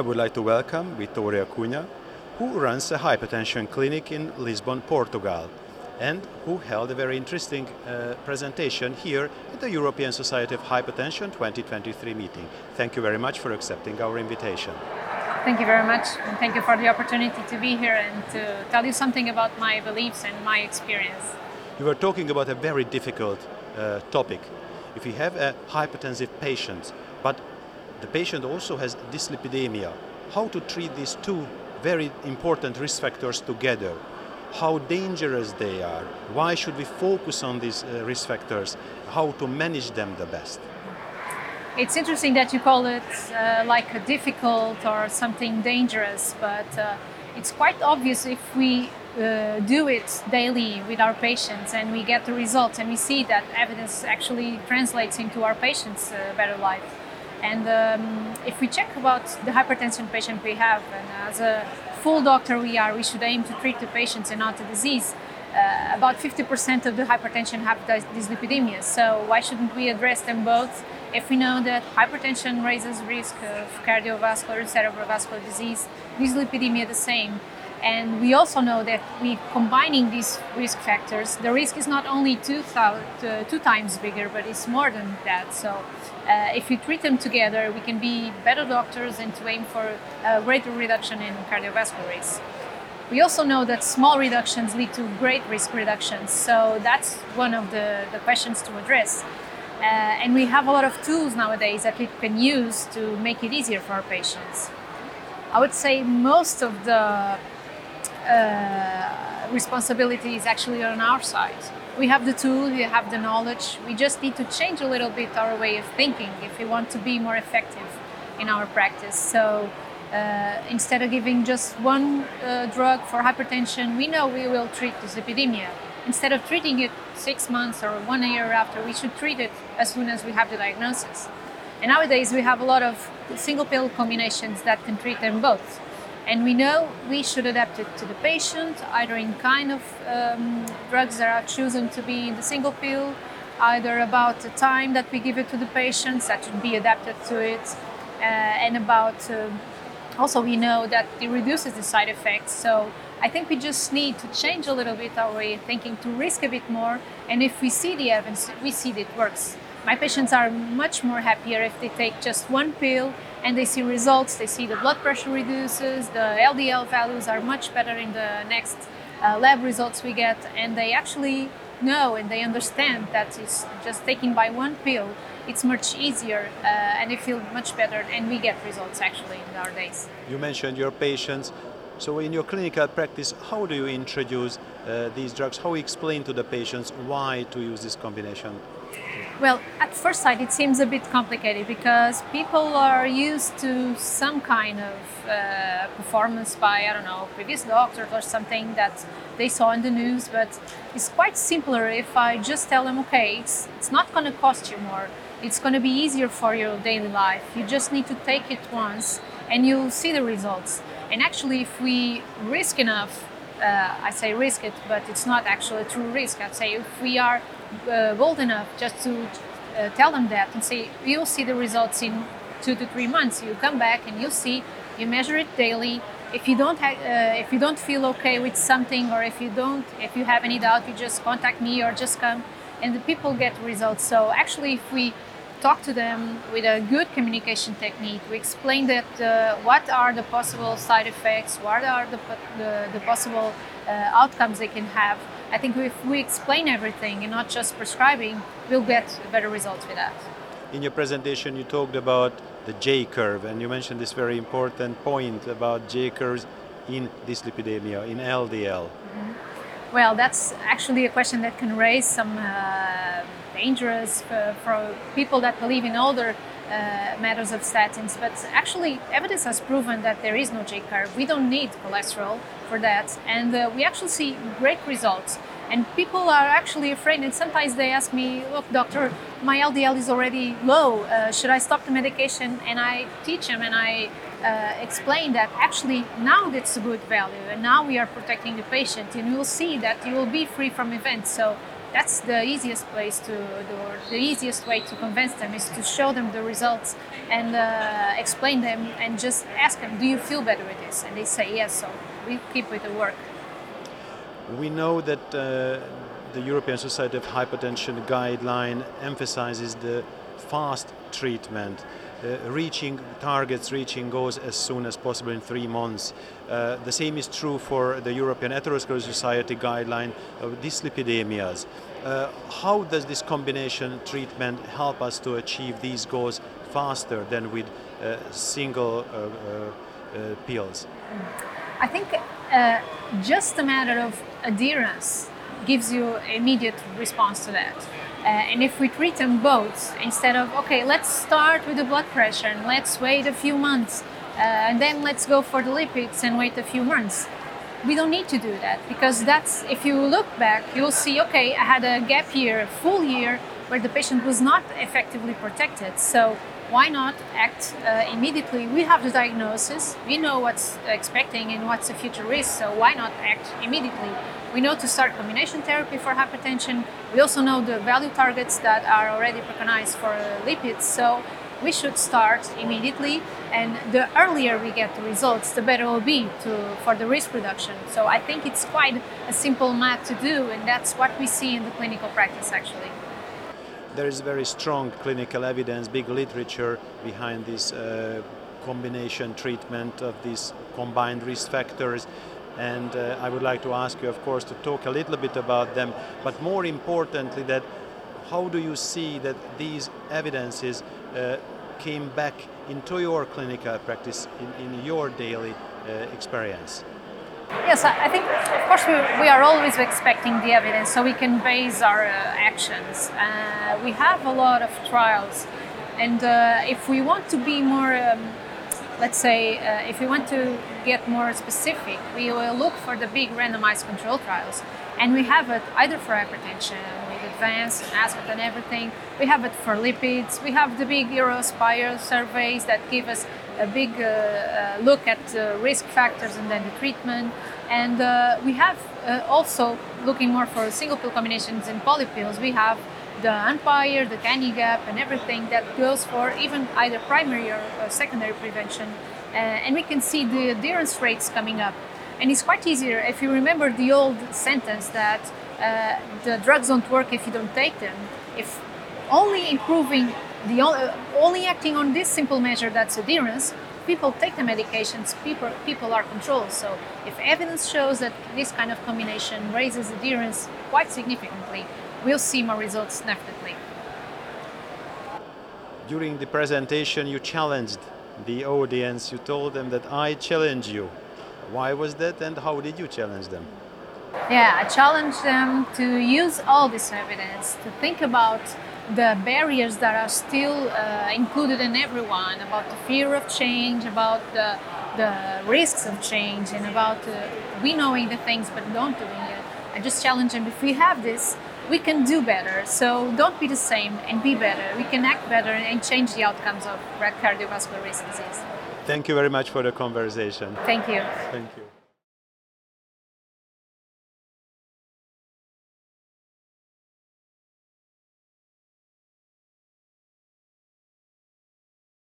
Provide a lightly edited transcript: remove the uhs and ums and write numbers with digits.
I would like to welcome Vitória Cunha, who runs a hypertension clinic in Lisbon, Portugal, and who held a very interesting presentation here at the European Society of Hypertension 2023 meeting. Thank you very much for accepting our invitation. Thank you very much, and thank you for the opportunity to be here and to tell you something about my beliefs and my experience. You were talking about a very difficult topic. If you have a hypertensive patient, but the patient also has dyslipidemia, how to treat these two very important risk factors together, how dangerous they are, why should we focus on these risk factors, how to manage them the best. It's interesting that you call it like a difficult or something dangerous, but it's quite obvious if we do it daily with our patients and we get the results and we see that evidence actually translates into our patients' better life. And if we check about the hypertension patient we have, and as a full doctor we should aim to treat the patients and not the disease. About 50% of the hypertension have dyslipidemia, so why shouldn't we address them both if we know that hypertension raises risk of cardiovascular, cerebrovascular disease, dyslipidemia the same. And we also know that we combining these risk factors, the risk is not only two times bigger, but it's more than that. So if we treat them together, we can be better doctors and to aim for a greater reduction in cardiovascular risk. We also know that small reductions lead to great risk reductions. So that's one of the questions to address. And we have a lot of tools nowadays that we can use to make it easier for our patients. I would say most of the responsibility is actually on our side. We have the tools, we have the knowledge, we just need to change a little bit our way of thinking if we want to be more effective in our practice. So instead of giving just one drug for hypertension, we know we will treat dyslipidemia. Instead of treating it 6 months or 1 year after, we should treat it as soon as we have the diagnosis. And nowadays we have a lot of single pill combinations that can treat them both. And we know we should adapt it to the patient, either in kind of drugs that are chosen to be in the single pill, either about the time that we give it to the patients that should be adapted to it, and about also we know that it reduces the side effects. So I think we just need to change a little bit our way of thinking to risk a bit more. And if we see the evidence, we see that it works. My patients are much more happier if they take just one pill and they see results, they see the blood pressure reduces, the LDL values are much better in the next lab results we get, and they actually know and they understand that it's just taking by one pill, it's much easier and they feel much better, and we get results actually in our days. You mentioned your patients, so in your clinical practice, how do you introduce these drugs? How do you explain to the patients why to use this combination? Well, at first sight, it seems a bit complicated because people are used to some kind of performance by, I don't know, previous doctors or something that they saw in the news, but it's quite simpler if I just tell them, okay, it's not going to cost you more, it's going to be easier for your daily life, you just need to take it once and you'll see the results. And actually, if we risk enough, I say risk it, but it's not actually a true risk. I'd say if we are bold enough just to tell them that and say, you'll see the results in 2 to 3 months. You come back and you'll see, you measure it daily. If you don't feel okay with something, or if you have any doubt, you just contact me or just come, and the people get results. So actually, if we talk to them with a good communication technique, we explain that what are the possible side effects, what are the possible outcomes they can have. I think if we explain everything and not just prescribing, we'll get better results with that. In your presentation, you talked about the J-curve, and you mentioned this very important point about J-curves in dyslipidemia, in LDL. Mm-hmm. Well, that's actually a question that can raise some dangerous for people that believe in older matters of statins, but actually evidence has proven that there is no J-curve. We don't need cholesterol for that, and we actually see great results. And people are actually afraid, and sometimes they ask me, look doctor, my LDL is already low, should I stop the medication? And I teach them and I explain that actually now that's a good value and now we are protecting the patient, and you'll see that you will be free from events. So That's the easiest place to, or the easiest way to convince them is to show them the results and explain them and just ask them, do you feel better with this? And they say yes, so we keep with the work. We know that the European Society of Hypertension guideline emphasizes the fast treatment, reaching targets, reaching goals as soon as possible in 3 months. The same is true for the European Atherosclerosis Society guideline of dyslipidemias. How does this combination treatment help us to achieve these goals faster than with single pills? I think just a matter of adherence gives you immediate response to that. And if we treat them both, instead of, okay, let's start with the blood pressure and let's wait a few months, and then let's go for the lipids and wait a few months. We don't need to do that, because that's, if you look back, you'll see, okay, I had a gap year, a full year, where the patient was not effectively protected. So why not act immediately? We have the diagnosis, we know what's expecting and what's the future risk, so why not act immediately? We know to start combination therapy for hypertension. We also know the value targets that are already preconized for lipids. So we should start immediately. And the earlier we get the results, the better it will be for the risk reduction. So I think it's quite a simple math to do. And that's what we see in the clinical practice, actually. There is very strong clinical evidence, big literature behind this combination treatment of these combined risk factors. And I would like to ask you, of course, to talk a little bit about them, but more importantly, that how do you see that these evidences came back into your clinical practice in your daily experience? Yes, I think, of course, we are always expecting the evidence so we can base our actions. We have a lot of trials, and if we want to be more let's say, if we want to get more specific, we will look for the big randomized control trials. And we have it either for hypertension, with advanced and aspect and everything. We have it for lipids. We have the big EUROASPIRE surveys that give us a big look at risk factors and then the treatment. And we have also, looking more for single pill combinations and polypills, we have the umpire, the canny gap, and everything that goes for even either primary or secondary prevention. And we can see the adherence rates coming up. And it's quite easier if you remember the old sentence that the drugs don't work if you don't take them. If only improving, only acting on this simple measure, that's adherence, people take the medications, people are controlled. So if evidence shows that this kind of combination raises adherence quite significantly, we'll see more results definitely. During the presentation, you challenged the audience. You told them that I challenge you. Why was that, and how did you challenge them? Yeah, I challenged them to use all this evidence, to think about the barriers that are still included in everyone, about the fear of change, about the risks of change, and about we knowing the things but don't doing it. I just challenge them, if we have this, we can do better, so don't be the same and be better. We can act better and change the outcomes of cardiovascular risk disease. Thank you very much for the conversation. Thank you. Thank you.